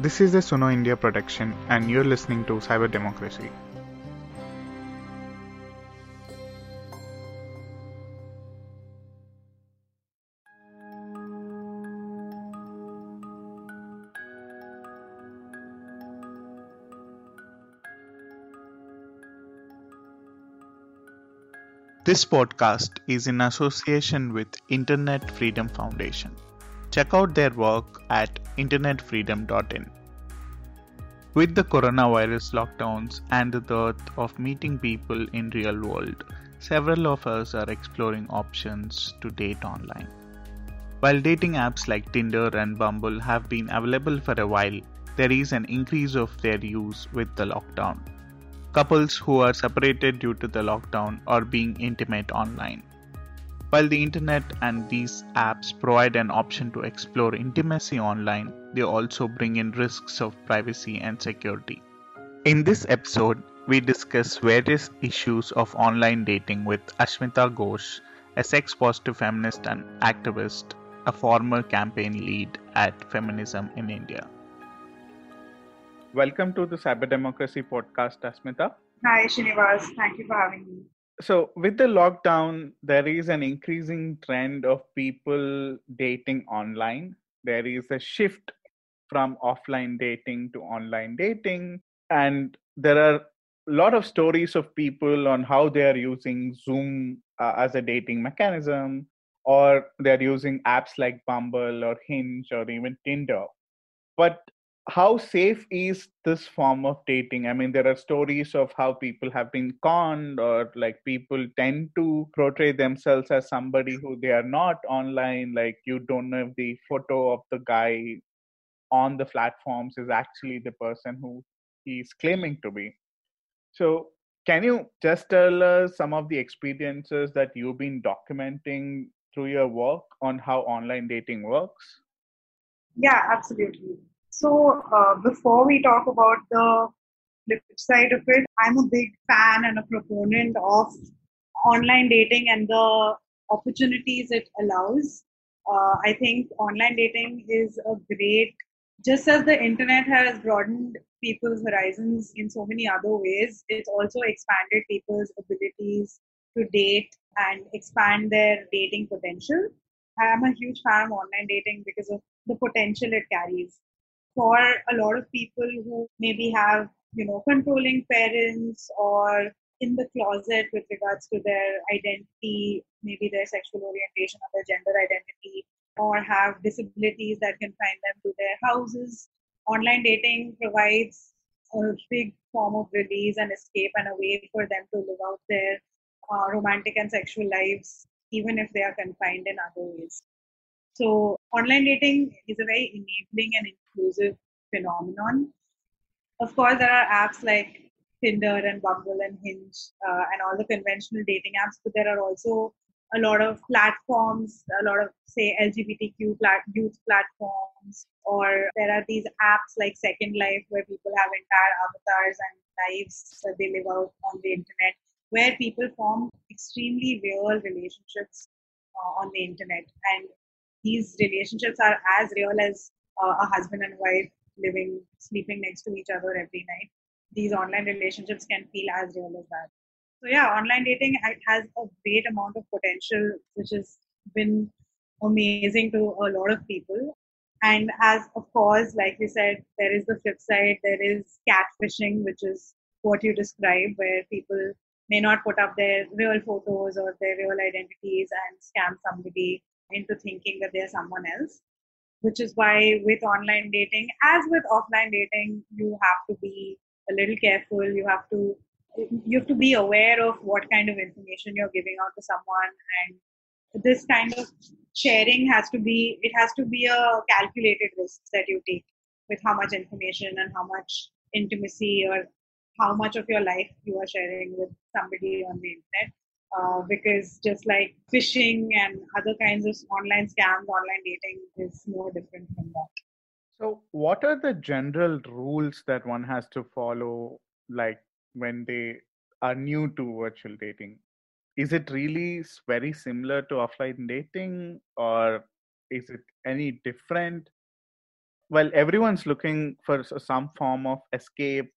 This is the Suno India production and you're listening to Cyber Democracy. This podcast is in association with Internet Freedom Foundation. Check out their work at internetfreedom.in. With the coronavirus lockdowns and the dearth of meeting people in real world, several of us are exploring options to date online. While dating apps like Tinder and Bumble have been available for a while, there is an increase of their use with the lockdown. Couples who are separated due to the lockdown are being intimate online. While the internet and these apps provide an option to explore intimacy online, they also bring in risks of privacy and security. In this episode, we discuss various issues of online dating with Ashmita Ghosh, a sex-positive feminist and activist, a former campaign lead at Feminism in India. Welcome to the Cyber Democracy podcast, Ashmita. Hi, Srinivas. Thank you for having me. So, with the lockdown, there is an increasing trend of people dating online. There is a shift from offline dating to online dating. And there are a lot of stories of people on how they are using Zoom as a dating mechanism, or they're using apps like Bumble or Hinge or even Tinder. But how safe is this form of dating? I mean, there are stories of how people have been conned, or like people tend to portray themselves as somebody who they are not online. Like, you don't know if the photo of the guy on the platforms is actually the person who he is claiming to be. So can you just tell us some of the experiences that you've been documenting through your work on how online dating works? Yeah, absolutely. So before we talk about the flip side of it, I'm a big fan and a proponent of online dating and the opportunities it allows. I think online dating is a great, just as the internet has broadened people's horizons in so many other ways, it's also expanded people's abilities to date and expand their dating potential. I'm a huge fan of online dating because of the potential it carries. For a lot of people who maybe have, controlling parents or in the closet with regards to their identity, maybe their sexual orientation or their gender identity, or have disabilities that confine them to their houses, online dating provides a big form of release and escape and a way for them to live out their romantic and sexual lives, even if they are confined in other ways. So online dating is a very enabling and inclusive phenomenon. Of course, there are apps like Tinder and Bumble and Hinge and all the conventional dating apps, but there are also a lot of platforms, a lot of, say, LGBTQ youth platforms, or there are these apps like Second Life where people have entire avatars and lives that they live out on the internet, where people form extremely real relationships on the internet. And these relationships are as real as a husband and wife living, sleeping next to each other every night. These online relationships can feel as real as that. So yeah, online dating has a great amount of potential, which has been amazing to a lot of people. And as of course, like you said, there is the flip side, there is catfishing, which is what you described, where people may not put up their real photos or their real identities and scam somebody into thinking that they're someone else, which is why with online dating, as with offline dating, you have to be a little careful. You have to be aware of what kind of information you're giving out to someone, and this kind of sharing has to be a calculated risk that you take with how much information and how much intimacy or how much of your life you are sharing with somebody on the internet. Because just like phishing and other kinds of online scams, online dating is no different from that. So what are the general rules that one has to follow, like when they are new to virtual dating? Is it really very similar to offline dating, or is it any different? while everyone's looking for some form of escape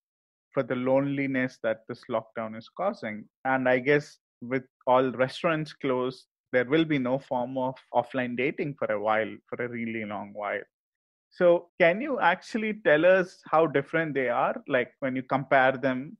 for the loneliness that this lockdown is causing, and I guess with all restaurants closed, there will be no form of offline dating for a while, for a really long while. So can you actually tell us how different they are, like when you compare them?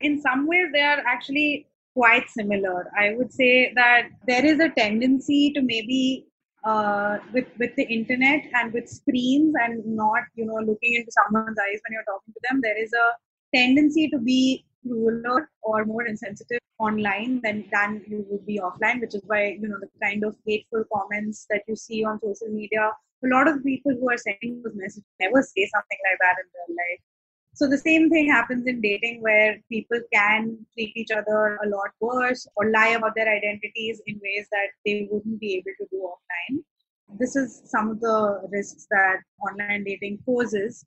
In some ways, they are actually quite similar. I would say that there is a tendency to maybe with the internet and with screens and not, you know, looking into someone's eyes when you're talking to them, there is a tendency to be crueler or more insensitive online than you would be offline, which is why, you know, the kind of hateful comments that you see on social media, a lot of people who are sending those messages never say something like that in real life. So the same thing happens in dating, where people can treat each other a lot worse or lie about their identities in ways that they wouldn't be able to do offline. This is some of the risks that online dating poses.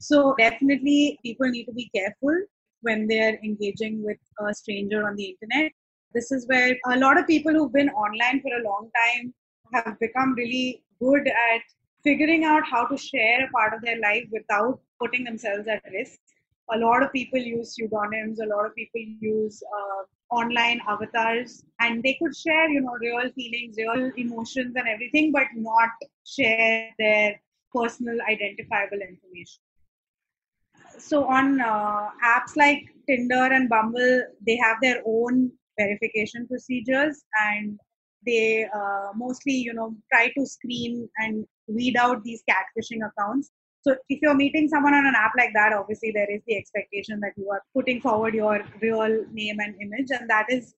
So definitely people need to be careful when they're engaging with a stranger on the internet. This is where a lot of people who've been online for a long time have become really good at figuring out how to share a part of their life without putting themselves at risk. A lot of people use pseudonyms, a lot of people use online avatars, and they could share, you know, real feelings, real emotions and everything, but not share their personal identifiable information. So on apps like Tinder and Bumble, they have their own verification procedures, and they mostly, you know, try to screen and weed out these catfishing accounts. So if you're meeting someone on an app like that, obviously there is the expectation that you are putting forward your real name and image, and that is,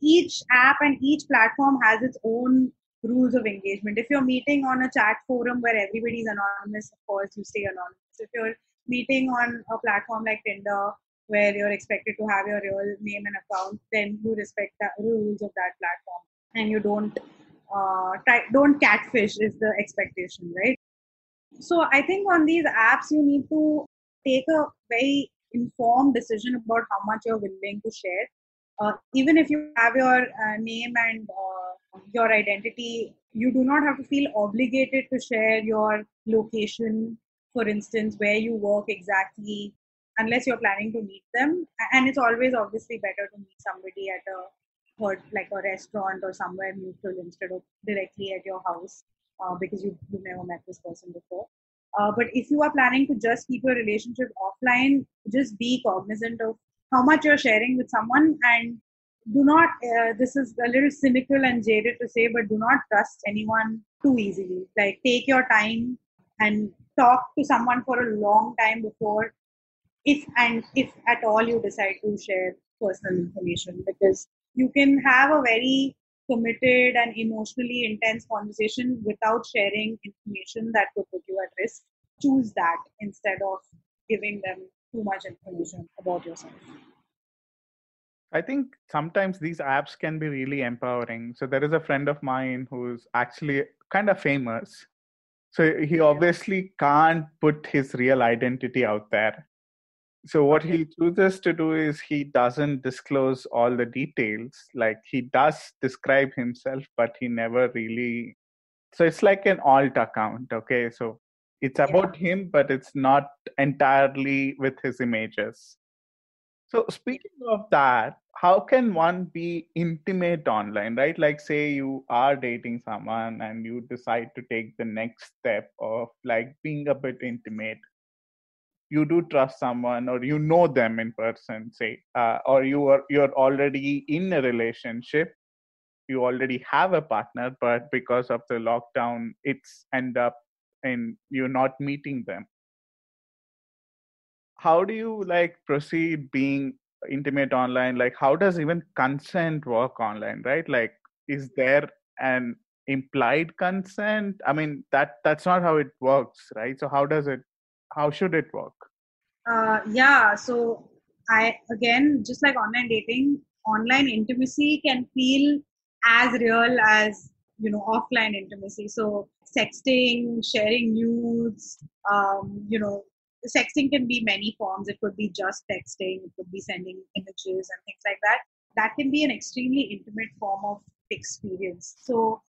each app and each platform has its own rules of engagement. If you're meeting on a chat forum where everybody's anonymous, of course you stay anonymous. If you're meeting on a platform like Tinder, where you're expected to have your real name and account, then you respect the rules of that platform, and you don't catfish is the expectation, right? So I think on these apps, you need to take a very informed decision about how much you're willing to share. Even if you have your name and your identity, you do not have to feel obligated to share your location, for instance, where you work exactly, unless you're planning to meet them. And it's always obviously better to meet somebody at a restaurant or somewhere neutral instead of directly at your house, because you never met this person before. But if you are planning to just keep your relationship offline, just be cognizant of how much you're sharing with someone, and do not, this is a little cynical and jaded to say, but do not trust anyone too easily. Like, take your time and talk to someone for a long time before, if at all you decide to share personal information, because you can have a very committed and emotionally intense conversation without sharing information that could put you at risk. Choose that instead of giving them too much information about yourself. I think sometimes these apps can be really empowering. So there is a friend of mine who's actually kind of famous. So he obviously can't put his real identity out there. So what he chooses to do is he doesn't disclose all the details. Like, he does describe himself, but he never really... So it's like an alt account, okay? So it's about him, but it's not entirely with his images. So speaking of that, how can one be intimate online, right? Like, say you are dating someone and you decide to take the next step of like being a bit intimate. You do trust someone, or you know them in person, say, or you're already in a relationship, you already have a partner, but because of the lockdown, it's end up and you're not meeting them. How do you like proceed being intimate online? Like, how does even consent work online, right? Like, is there an implied consent? I mean, that's not how it works, right? So how should it work? So I, again, just like online dating, online intimacy can feel as real as, you know, offline intimacy. So sexting, sharing nudes, you know, sexting can be many forms. It could be just texting, it could be sending images and things like that. That can be an extremely intimate form of experience. So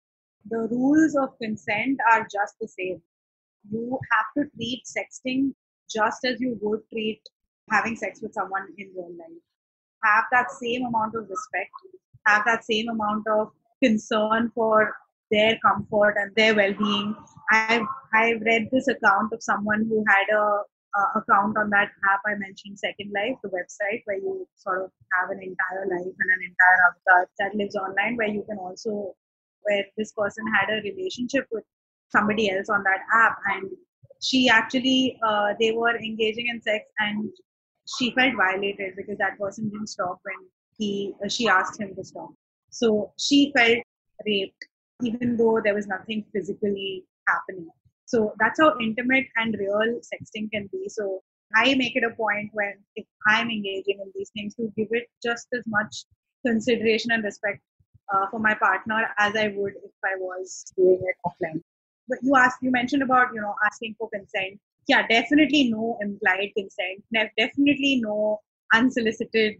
the rules of consent are just the same. you have to treat sexting just as you would treat having sex with someone in real life. Have that same amount of respect, have that same amount of concern for their comfort and their well-being. I've read this account of someone who had an account on that app I mentioned, Second Life, the website where you sort of have an entire life and an entire avatar that lives online, where you can also, where this person had a relationship with somebody else on that app, and she actually, they were engaging in sex and she felt violated because that person didn't stop when she asked him to stop. So she felt raped, even though there was nothing physically happening. So that's how intimate and real sexting can be. So I make it a point when, if I'm engaging in these things, to give it just as much consideration and respect for my partner as I would if I was doing it offline. But you mentioned about, asking for consent. Yeah, definitely no implied consent. Definitely no unsolicited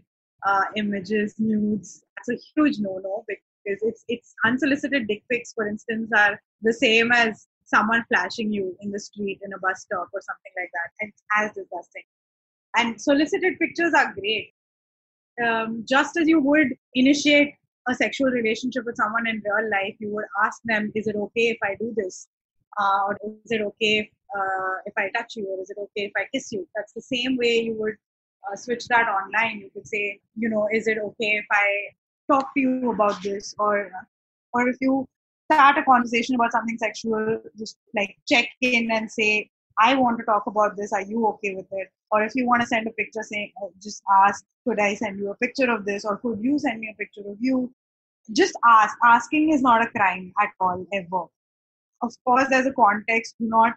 images, nudes. That's a huge no-no, because it's unsolicited dick pics, for instance, are the same as someone flashing you in the street in a bus stop or something like that. And it's as disgusting. And solicited pictures are great. Just as you would initiate a sexual relationship with someone in real life, you would ask them, is it okay if I do this? Or is it okay if I touch you? Or is it okay if I kiss you? That's the same way you would switch that online. You could say, is it okay if I talk to you about this? Or if you start a conversation about something sexual, just like check in and say, I want to talk about this. Are you okay with it? Or if you want to send a picture, saying, just ask, could I send you a picture of this? Or could you send me a picture of you? Just ask. Asking is not a crime at all, ever. Of course, there's a context. Do not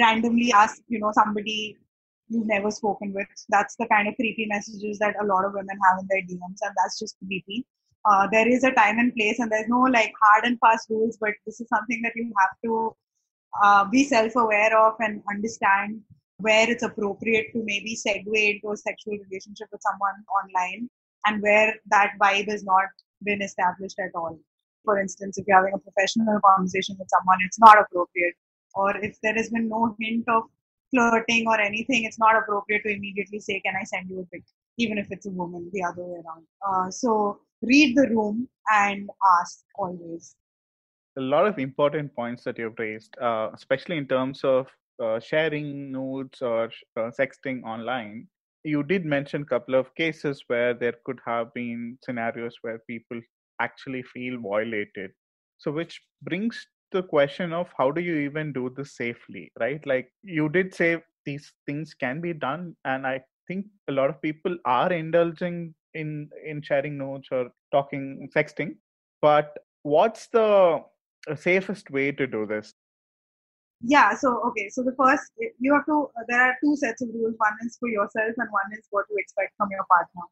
randomly ask, somebody you've never spoken with. That's the kind of creepy messages that a lot of women have in their DMs, and that's just creepy. There is a time and place, and there's no hard and fast rules, but this is something that you have to be self-aware of and understand where it's appropriate to maybe segue into a sexual relationship with someone online, and where that vibe has not been established at all. For instance, if you're having a professional conversation with someone, it's not appropriate. Or if there has been no hint of flirting or anything, it's not appropriate to immediately say, can I send you a pic? Even if it's a woman, the other way around. So read the room and ask always. A lot of important points that you've raised, especially in terms of sharing nudes or sexting online. You did mention a couple of cases where there could have been scenarios where people actually feel violated. So which brings the question of how do you even do this safely, right? Like you did say these things can be done, and I think a lot of people are indulging in sharing notes or talking, sexting, but what's the safest way to do this? Yeah, so the first, there are two sets of rules. One is for yourself and one is what you expect from your partner.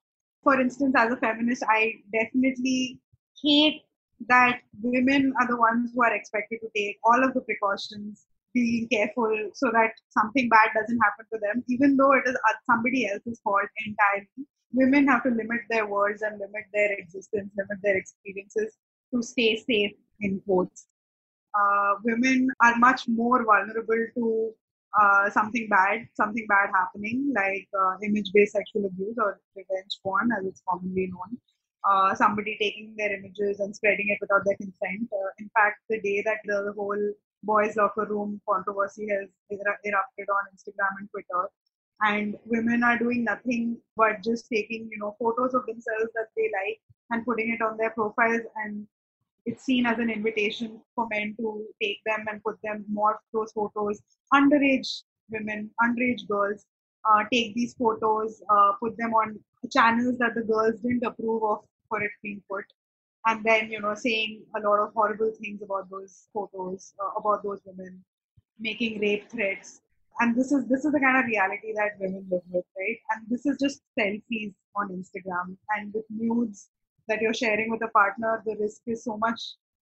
For instance, as a feminist, I definitely hate that women are the ones who are expected to take all of the precautions, being careful so that something bad doesn't happen to them, even though it is somebody else's fault entirely. Women have to limit their words and limit their existence, limit their experiences to stay safe, in quotes. Women are much more vulnerable to something bad happening, like image-based sexual abuse or revenge porn, as it's commonly known. Somebody taking their images and spreading it without their consent. In fact, the day that the whole boys' locker room controversy has erupted on Instagram and Twitter, and women are doing nothing but just taking, photos of themselves that they like and putting it on their profiles. And it's seen as an invitation for men to take them and put them, morph those photos. Underage women, underage girls take these photos, put them on channels that the girls didn't approve of for it being put. And then, saying a lot of horrible things about those photos, about those women, making rape threats. And this is the kind of reality that women live with, right? And this is just selfies on Instagram. And with nudes that you're sharing with a partner, the risk is so much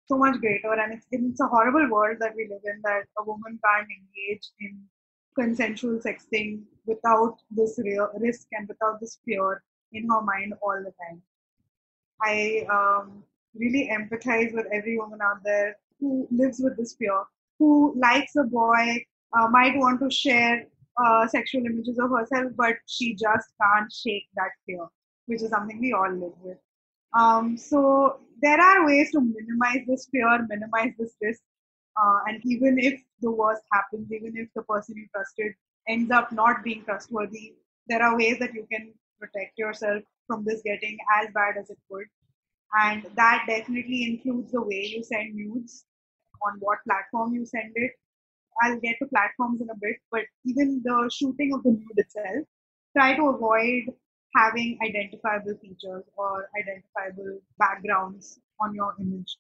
greater. And it's a horrible world that we live in, that a woman can't engage in consensual sexting without this real risk and without this fear in her mind all the time. I really empathize with every woman out there who lives with this fear, who likes a boy, might want to share sexual images of herself, but she just can't shake that fear, which is something we all live with. So there are ways to minimize this fear, minimize this risk. And even if the worst happens, even if the person you trusted ends up not being trustworthy, there are ways that you can protect yourself from this getting as bad as it could. And that definitely includes the way you send nudes, on what platform you send it. I'll get to platforms in a bit, but even the shooting of the nude itself, try to avoid having identifiable features or identifiable backgrounds on your image.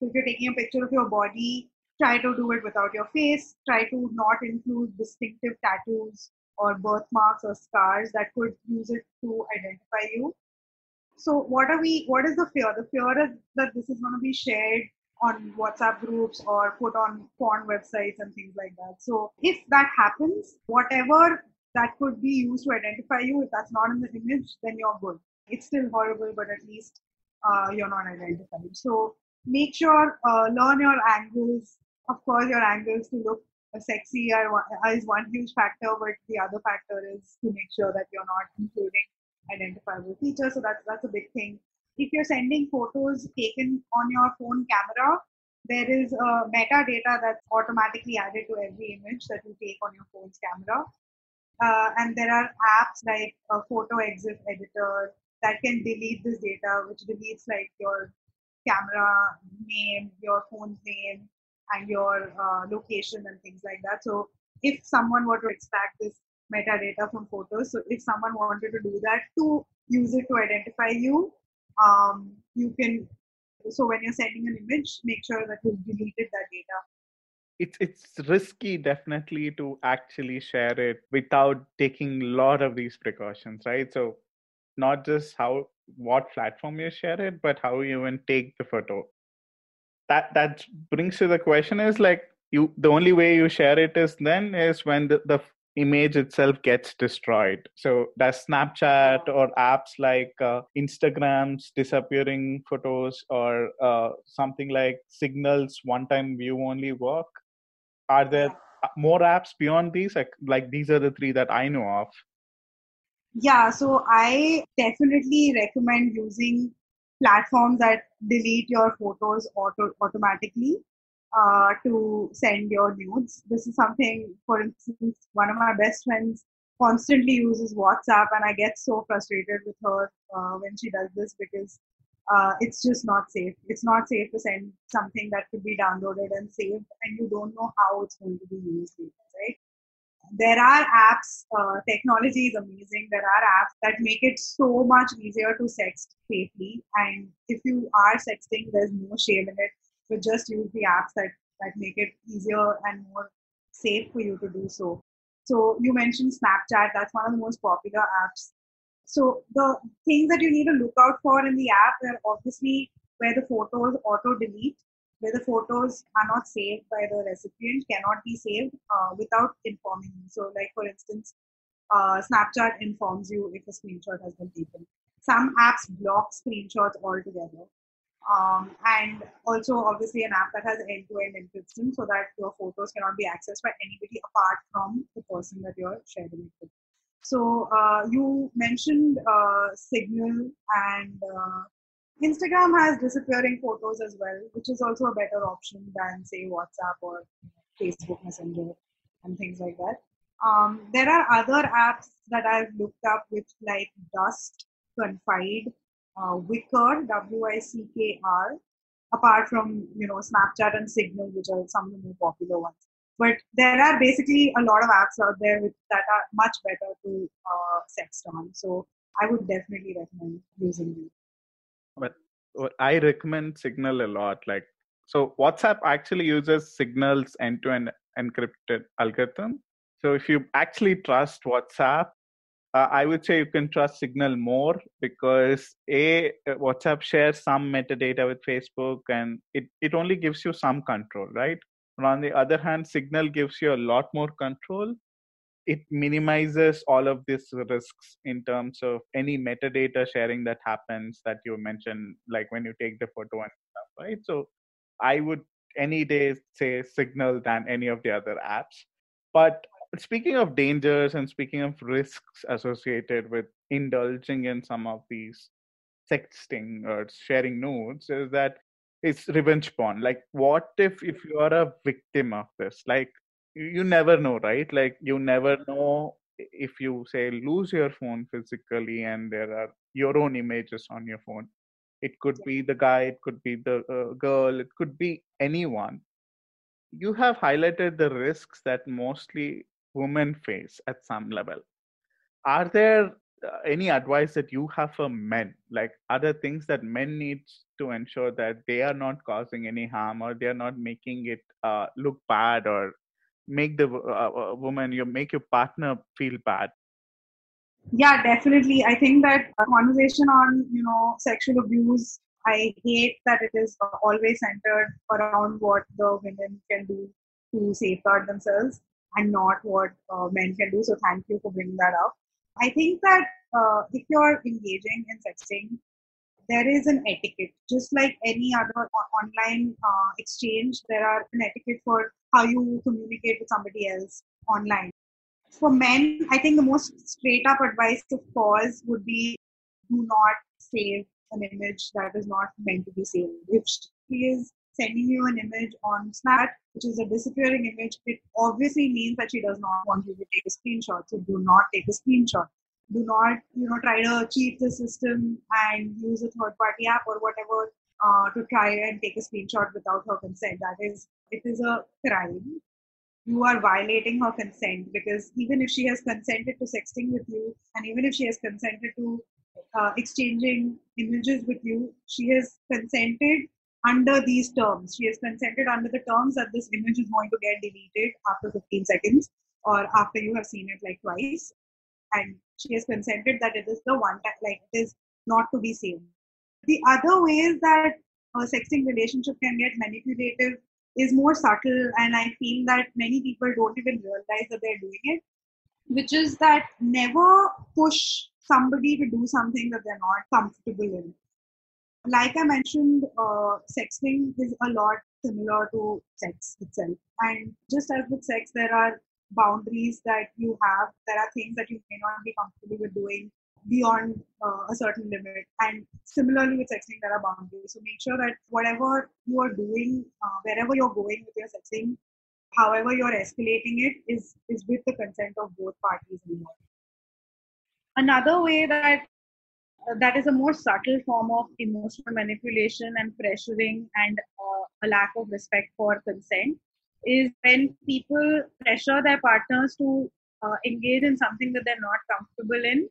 So if you're taking a picture of your body, try to do it without your face. Try to not include distinctive tattoos or birthmarks or scars that could use it to identify you. So what is the fear? The fear is that this is going to be shared on WhatsApp groups or put on porn websites and things like that. So if that happens, whatever that could be used to identify you, if that's not in the image, then you're good. It's still horrible, but at least you're not identified. So make sure, learn your angles. Of course, your angles to look sexy is one huge factor, but the other factor is to make sure that you're not including identifiable features. So that's a big thing. If you're sending photos taken on your phone camera, there is metadata that's automatically added to every image that you take on your phone's camera. And there are apps like Photo Exif Editor that can delete this data, which deletes like your camera name, your phone's name, and your location and things like that. So if someone were to extract this metadata from photos, so if someone wanted to do that to use it to identify you, you can. So when you're sending an image, make sure that you've deleted that data. It's risky, definitely, to actually share it without taking a lot of these precautions, right? So not just what platform you share it, but how you even take the photo. That brings to the question is like, the only way you share it is when the image itself gets destroyed. So does Snapchat or apps like Instagram's disappearing photos or something like Signal's one-time view only work? Are there more apps beyond these? Like these are the three that I know of. Yeah, so I definitely recommend using platforms that delete your photos automatically to send your nudes. This is something, for instance, one of my best friends constantly uses WhatsApp, and I get so frustrated with her when she does this because it's just not safe. It's not safe to send something that could be downloaded and saved, and you don't know how it's going to be used later, right? There are apps, technology is amazing. There are apps that make it so much easier to sext safely. And if you are sexting, there's no shame in it. So just use the apps that make it easier and more safe for you to do so. So you mentioned Snapchat. That's one of the most popular apps. So the things that you need to look out for in the app are obviously where the photos auto-delete, where the photos are not saved by the recipient, cannot be saved without informing you. So like, for instance, Snapchat informs you if a screenshot has been taken. Some apps block screenshots altogether. And also, obviously, an app that has end-to-end encryption so that your photos cannot be accessed by anybody apart from the person that you're sharing it with. So you mentioned Signal and Instagram has disappearing photos as well, which is also a better option than, say, WhatsApp or Facebook Messenger and things like that. There are other apps that I've looked up with, like Dust, Confide, Wicker, W-I-C-K-R, apart from, Snapchat and Signal, which are some of the more popular ones. But there are basically a lot of apps out there that are much better to sext on. So I would definitely recommend using them. But I recommend Signal a lot. So WhatsApp actually uses Signal's end-to-end encrypted algorithm. So if you actually trust WhatsApp, I would say you can trust Signal more because WhatsApp shares some metadata with Facebook and it only gives you some control, right? But on the other hand, Signal gives you a lot more control. It minimizes all of these risks in terms of any metadata sharing that happens that you mentioned, like when you take the photo and stuff, right? So I would any day say Signal than any of the other apps. But speaking of dangers and speaking of risks associated with indulging in some of these sexting or sharing nudes, is that it's revenge porn. Like, what if you are a victim of this? Like, you never know, right? Like, you never know if you, say, lose your phone physically and there are your own images on your phone. It could be the guy, it could be the girl, it could be anyone. You have highlighted the risks that mostly women face at some level. Are there any advice that you have for men? Like, are there things that men need to ensure that they are not causing any harm, or they are not making it look bad, or make the woman, you make your partner feel bad? Yeah, definitely. I think that a conversation on, sexual abuse, I hate that it is always centered around what the women can do to safeguard themselves and not what men can do. So thank you for bringing that up. I think that if you're engaging in sexting, there is an etiquette. Just like any other online exchange, there are an etiquette for how you communicate with somebody else online. For men, I think the most straight-up advice, of course, would be do not save an image that is not meant to be saved. If she is sending you an image on Snapchat, which is a disappearing image, it obviously means that she does not want you to take a screenshot. So do not take a screenshot. Do not, try to cheat the system and use a third-party app or whatever to try and take a screenshot without her consent. It is a crime. You are violating her consent, because even if she has consented to sexting with you, and even if she has consented to exchanging images with you, she has consented under these terms. She has consented under the terms that this image is going to get deleted after 15 seconds or after you have seen it like twice. And she has consented that it is the one time, like it is not to be saved. The other ways that a sexting relationship can get manipulative is more subtle, and I feel that many people don't even realize that they're doing it, which is that never push somebody to do something that they're not comfortable in. Like I mentioned, sexting is a lot similar to sex itself. And just as with sex, there are boundaries that you have. There are things that you may not be comfortable with doing beyond a certain limit, and similarly with sexting there are boundaries. So make sure that whatever you are doing, wherever you're going with your sexting, however you're escalating it, is with the consent of both parties involved. Another way that is a more subtle form of emotional manipulation and pressuring and a lack of respect for consent is when people pressure their partners to engage in something that they're not comfortable in,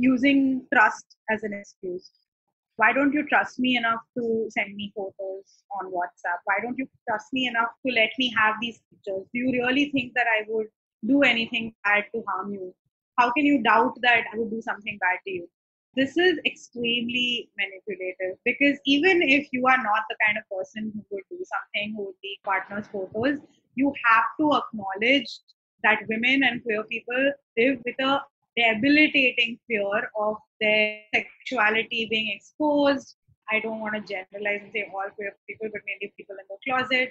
using trust as an excuse. Why don't you trust me enough to send me photos on WhatsApp? Why don't you trust me enough to let me have these pictures? Do you really think that I would do anything bad to harm you? How can you doubt that I would do something bad to you? This is extremely manipulative, because even if you are not the kind of person who would do something, who would take partner's photos, you have to acknowledge that women and queer people live with a debilitating fear of their sexuality being exposed. I don't want to generalize and say all queer people, but mainly people in the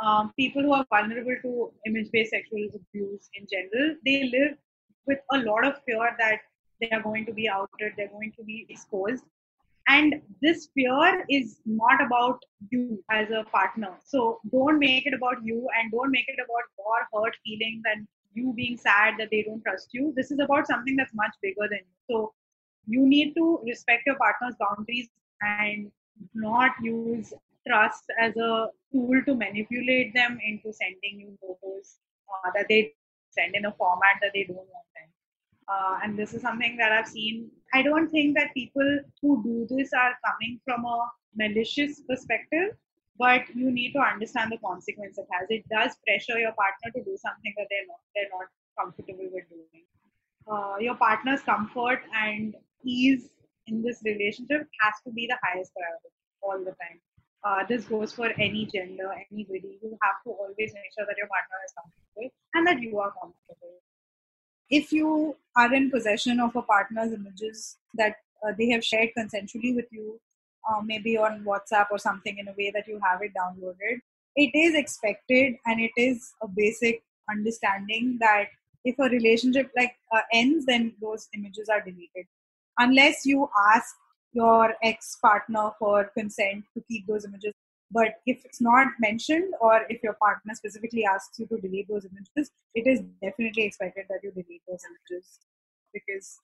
closet. People who are vulnerable to image-based sexual abuse in general, they live with a lot of fear that they are going to be outed, they're going to be exposed. And this fear is not about you as a partner. So don't make it about you, and don't make it about your hurt feelings and you being sad that they don't trust you. This is about something that's much bigger than you. So you need to respect your partner's boundaries and not use trust as a tool to manipulate them into sending you photos that they send in a format that they don't want them. And this is something that I've seen. I don't think that people who do this are coming from a malicious perspective, but you need to understand the consequence it has. It does pressure your partner to do something that they're not comfortable with doing. Your partner's comfort and ease in this relationship has to be the highest priority all the time. This goes for any gender, anybody. You have to always make sure that your partner is comfortable and that you are comfortable. If you are in possession of a partner's images that they have shared consensually with you, maybe on WhatsApp or something, in a way that you have it downloaded, it is expected and it is a basic understanding that if a relationship ends, then those images are deleted. Unless you ask your ex-partner for consent to keep those images. But if it's not mentioned, or if your partner specifically asks you to delete those images, it is definitely expected that you delete those images, because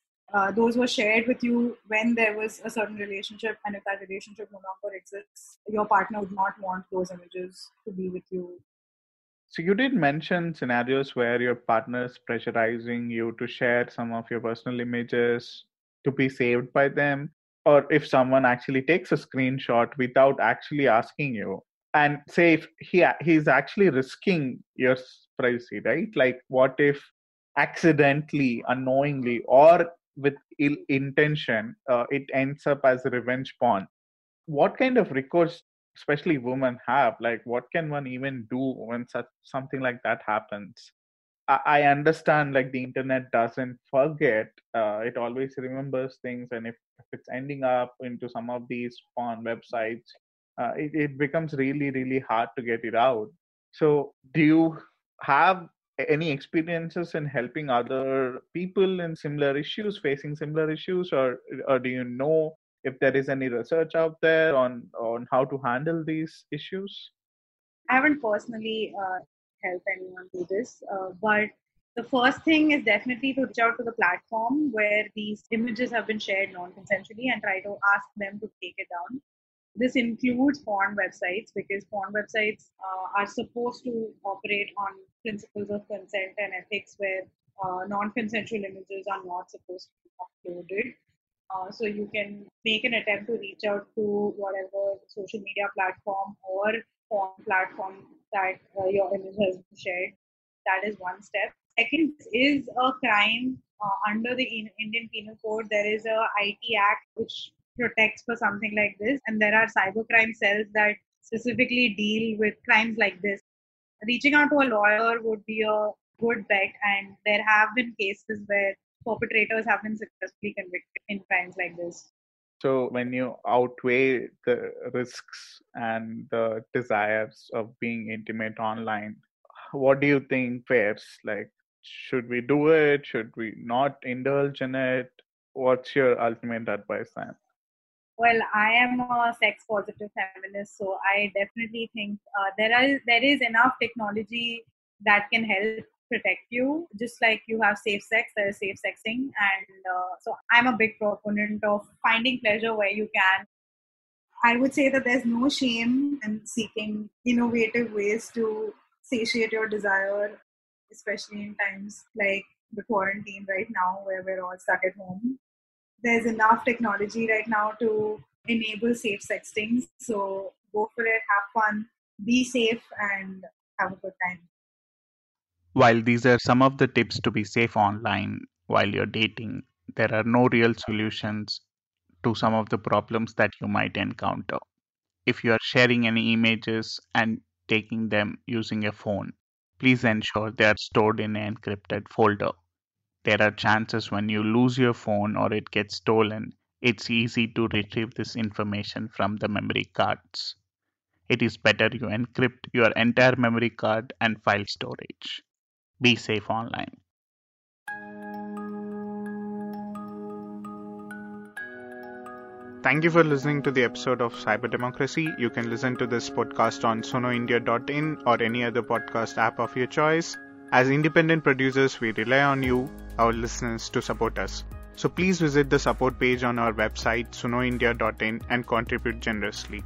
those were shared with you when there was a certain relationship, and if that relationship no longer exists, your partner would not want those images to be with you. So you did mention scenarios where your partner is pressurizing you to share some of your personal images to be saved by them, or if someone actually takes a screenshot without actually asking you, and say if he's actually risking your privacy, right? Like, what if accidentally, unknowingly, or with ill intention, it ends up as revenge porn? What kind of recourse, especially women, have? Like, what can one even do when something like that happens? I understand, like, the internet doesn't forget. It always remembers things. And if it's ending up into some of these porn websites, it becomes really, really hard to get it out. So do you have any experiences in helping other people in facing similar issues, or do you know if there is any research out there on how to handle these issues? I haven't personally helped anyone do this, but the first thing is definitely to reach out to the platform where these images have been shared non-consensually and try to ask them to take it down. This includes porn websites, because porn websites are supposed to operate on principles of consent and ethics, where non-consensual images are not supposed to be uploaded. So you can make an attempt to reach out to whatever social media platform or porn platform that your image has been shared. That is one step. Second is a crime under the Indian Penal Code. There is a IT Act which protects for something like this, and there are cybercrime cells that specifically deal with crimes like this. Reaching out to a lawyer would be a good bet, and there have been cases where perpetrators have been successfully convicted in crimes like this. So when you outweigh the risks and the desires of being intimate online, what do you think fares? Like, should we do it? Should we not indulge in it? What's your ultimate advice then? Well, I am a sex-positive feminist, so I definitely think there is enough technology that can help protect you. Just like you have safe sex, there is safe sexing. And so I'm a big proponent of finding pleasure where you can. I would say that there's no shame in seeking innovative ways to satiate your desire, especially in times like the quarantine right now where we're all stuck at home. There's enough technology right now to enable safe sexting. So go for it, have fun, be safe, and have a good time. While these are some of the tips to be safe online while you're dating, there are no real solutions to some of the problems that you might encounter if you are sharing any images and taking them using a phone. Please ensure they are stored in an encrypted folder. There are chances when you lose your phone or it gets stolen, it's easy to retrieve this information from the memory cards. It is better you encrypt your entire memory card and file storage. Be safe online. Thank you for listening to the episode of Cyber Democracy. You can listen to this podcast on sunoindia.in or any other podcast app of your choice. As independent producers, we rely on you, our listeners, to support us. So please visit the support page on our website, sunoindia.in, and contribute generously.